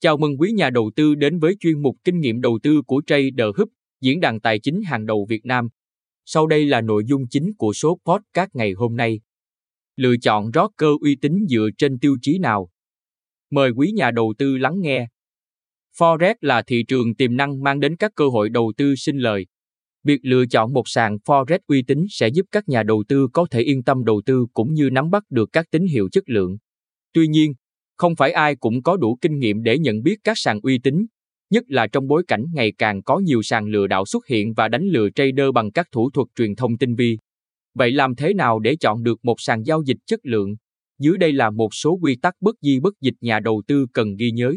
Chào mừng quý nhà đầu tư đến với chuyên mục kinh nghiệm đầu tư của Trader Hub, diễn đàn tài chính hàng đầu Việt Nam. Sau đây là nội dung chính của số podcast ngày hôm nay. Lựa chọn broker uy tín dựa trên tiêu chí nào? Mời quý nhà đầu tư lắng nghe. Forex là thị trường tiềm năng mang đến các cơ hội đầu tư sinh lời. Việc lựa chọn một sàn Forex uy tín sẽ giúp các nhà đầu tư có thể yên tâm đầu tư cũng như nắm bắt được các tín hiệu chất lượng. Tuy nhiên, không phải ai cũng có đủ kinh nghiệm để nhận biết các sàn uy tín, nhất là trong bối cảnh ngày càng có nhiều sàn lừa đảo xuất hiện và đánh lừa trader bằng các thủ thuật truyền thông tinh vi. Vậy làm thế nào để chọn được một sàn giao dịch chất lượng? Dưới đây là một số quy tắc bất di bất dịch nhà đầu tư cần ghi nhớ.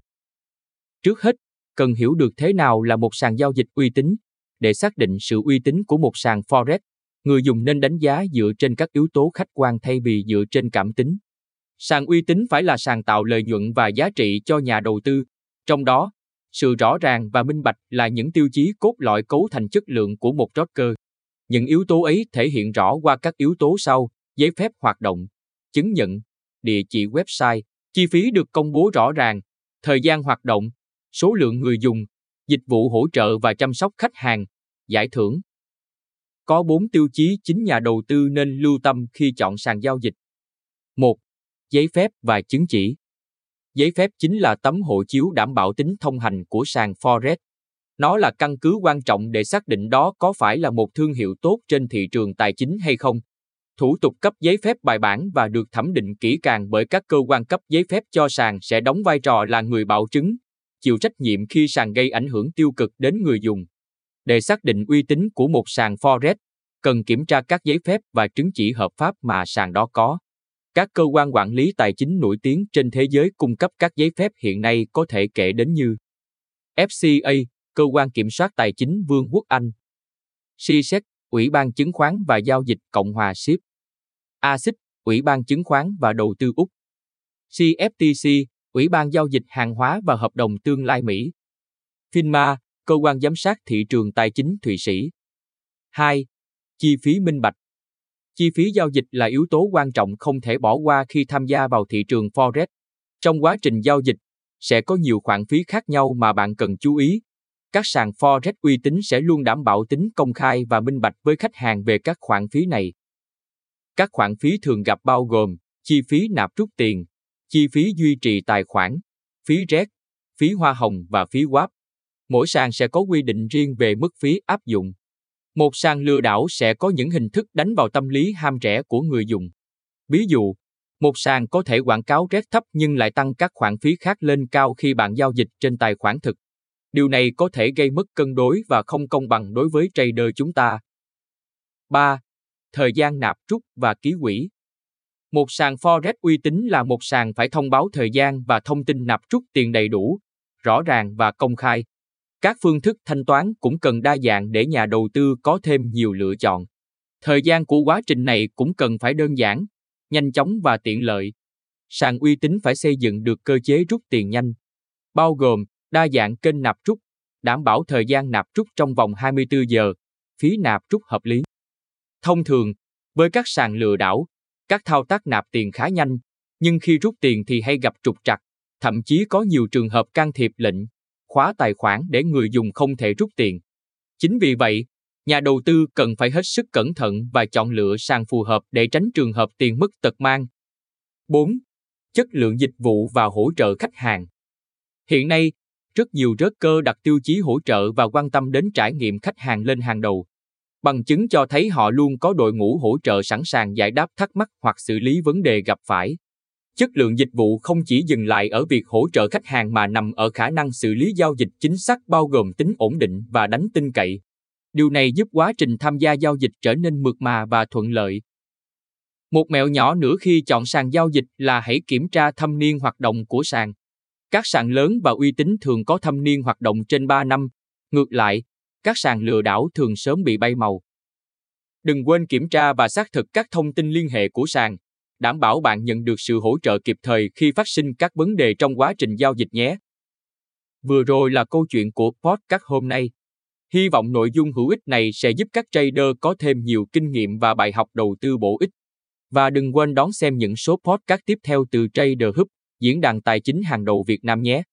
Trước hết, cần hiểu được thế nào là một sàn giao dịch uy tín. Để xác định sự uy tín của một sàn Forex, người dùng nên đánh giá dựa trên các yếu tố khách quan thay vì dựa trên cảm tính. Sàn uy tín phải là sàn tạo lợi nhuận và giá trị cho nhà đầu tư. Trong đó, sự rõ ràng và minh bạch là những tiêu chí cốt lõi cấu thành chất lượng của một broker. Những yếu tố ấy thể hiện rõ qua các yếu tố sau: giấy phép hoạt động, chứng nhận, địa chỉ website, chi phí được công bố rõ ràng, thời gian hoạt động, số lượng người dùng, dịch vụ hỗ trợ và chăm sóc khách hàng, giải thưởng. Có 4 tiêu chí chính nhà đầu tư nên lưu tâm khi chọn sàn giao dịch. 1. Giấy phép và chứng chỉ. Giấy phép chính là tấm hộ chiếu đảm bảo tính thông hành của sàn Forex. Nó là căn cứ quan trọng để xác định đó có phải là một thương hiệu tốt trên thị trường tài chính hay không. Thủ tục cấp giấy phép bài bản và được thẩm định kỹ càng bởi các cơ quan cấp giấy phép cho sàn sẽ đóng vai trò là người bảo chứng, chịu trách nhiệm khi sàn gây ảnh hưởng tiêu cực đến người dùng. Để xác định uy tín của một sàn Forex, cần kiểm tra các giấy phép và chứng chỉ hợp pháp mà sàn đó có. Các cơ quan quản lý tài chính nổi tiếng trên thế giới cung cấp các giấy phép hiện nay có thể kể đến như FCA, Cơ quan Kiểm soát Tài chính Vương quốc Anh; CSEC, Ủy ban Chứng khoán và Giao dịch Cộng hòa Séc; ASIC, Ủy ban Chứng khoán và Đầu tư Úc; CFTC, Ủy ban Giao dịch Hàng hóa và Hợp đồng Tương lai Mỹ; FINMA, Cơ quan Giám sát Thị trường Tài chính Thụy Sĩ. 2. Chi phí minh bạch. Chi phí giao dịch là yếu tố quan trọng không thể bỏ qua khi tham gia vào thị trường Forex. Trong quá trình giao dịch, sẽ có nhiều khoản phí khác nhau mà bạn cần chú ý. Các sàn Forex uy tín sẽ luôn đảm bảo tính công khai và minh bạch với khách hàng về các khoản phí này. Các khoản phí thường gặp bao gồm chi phí nạp rút tiền, chi phí duy trì tài khoản, phí rét, phí hoa hồng và phí WAP. Mỗi sàn sẽ có quy định riêng về mức phí áp dụng. Một sàn lừa đảo sẽ có những hình thức đánh vào tâm lý ham rẻ của người dùng. Ví dụ, một sàn có thể quảng cáo rét thấp nhưng lại tăng các khoản phí khác lên cao khi bạn giao dịch trên tài khoản thực. Điều này có thể gây mất cân đối và không công bằng đối với trader chúng ta. 3. Thời gian nạp rút và ký quỹ. Một sàn Forex uy tín là một sàn phải thông báo thời gian và thông tin nạp rút tiền đầy đủ, rõ ràng và công khai. Các phương thức thanh toán cũng cần đa dạng để nhà đầu tư có thêm nhiều lựa chọn. Thời gian của quá trình này cũng cần phải đơn giản, nhanh chóng và tiện lợi. Sàn uy tín phải xây dựng được cơ chế rút tiền nhanh, bao gồm đa dạng kênh nạp rút, đảm bảo thời gian nạp rút trong vòng 24 giờ, phí nạp rút hợp lý. Thông thường, với các sàn lừa đảo, các thao tác nạp tiền khá nhanh, nhưng khi rút tiền thì hay gặp trục trặc, thậm chí có nhiều trường hợp can thiệp lệnh khóa tài khoản để người dùng không thể rút tiền. Chính vì vậy, nhà đầu tư cần phải hết sức cẩn thận và chọn lựa sàn phù hợp để tránh trường hợp tiền mất tật mang. 4. Chất lượng dịch vụ và hỗ trợ khách hàng. Hiện nay, rất nhiều broker đặt tiêu chí hỗ trợ và quan tâm đến trải nghiệm khách hàng lên hàng đầu. Bằng chứng cho thấy họ luôn có đội ngũ hỗ trợ sẵn sàng giải đáp thắc mắc hoặc xử lý vấn đề gặp phải. Chất lượng dịch vụ không chỉ dừng lại ở việc hỗ trợ khách hàng mà nằm ở khả năng xử lý giao dịch chính xác, bao gồm tính ổn định và đáng tin cậy. Điều này giúp quá trình tham gia giao dịch trở nên mượt mà và thuận lợi. Một mẹo nhỏ nữa khi chọn sàn giao dịch là hãy kiểm tra thâm niên hoạt động của sàn. Các sàn lớn và uy tín thường có thâm niên hoạt động trên 3 năm. Ngược lại, các sàn lừa đảo thường sớm bị bay màu. Đừng quên kiểm tra và xác thực các thông tin liên hệ của sàn, đảm bảo bạn nhận được sự hỗ trợ kịp thời khi phát sinh các vấn đề trong quá trình giao dịch nhé. Vừa rồi là câu chuyện của podcast hôm nay. Hy vọng nội dung hữu ích này sẽ giúp các trader có thêm nhiều kinh nghiệm và bài học đầu tư bổ ích. Và đừng quên đón xem những số podcast tiếp theo từ Trader Hub, diễn đàn tài chính hàng đầu Việt Nam nhé.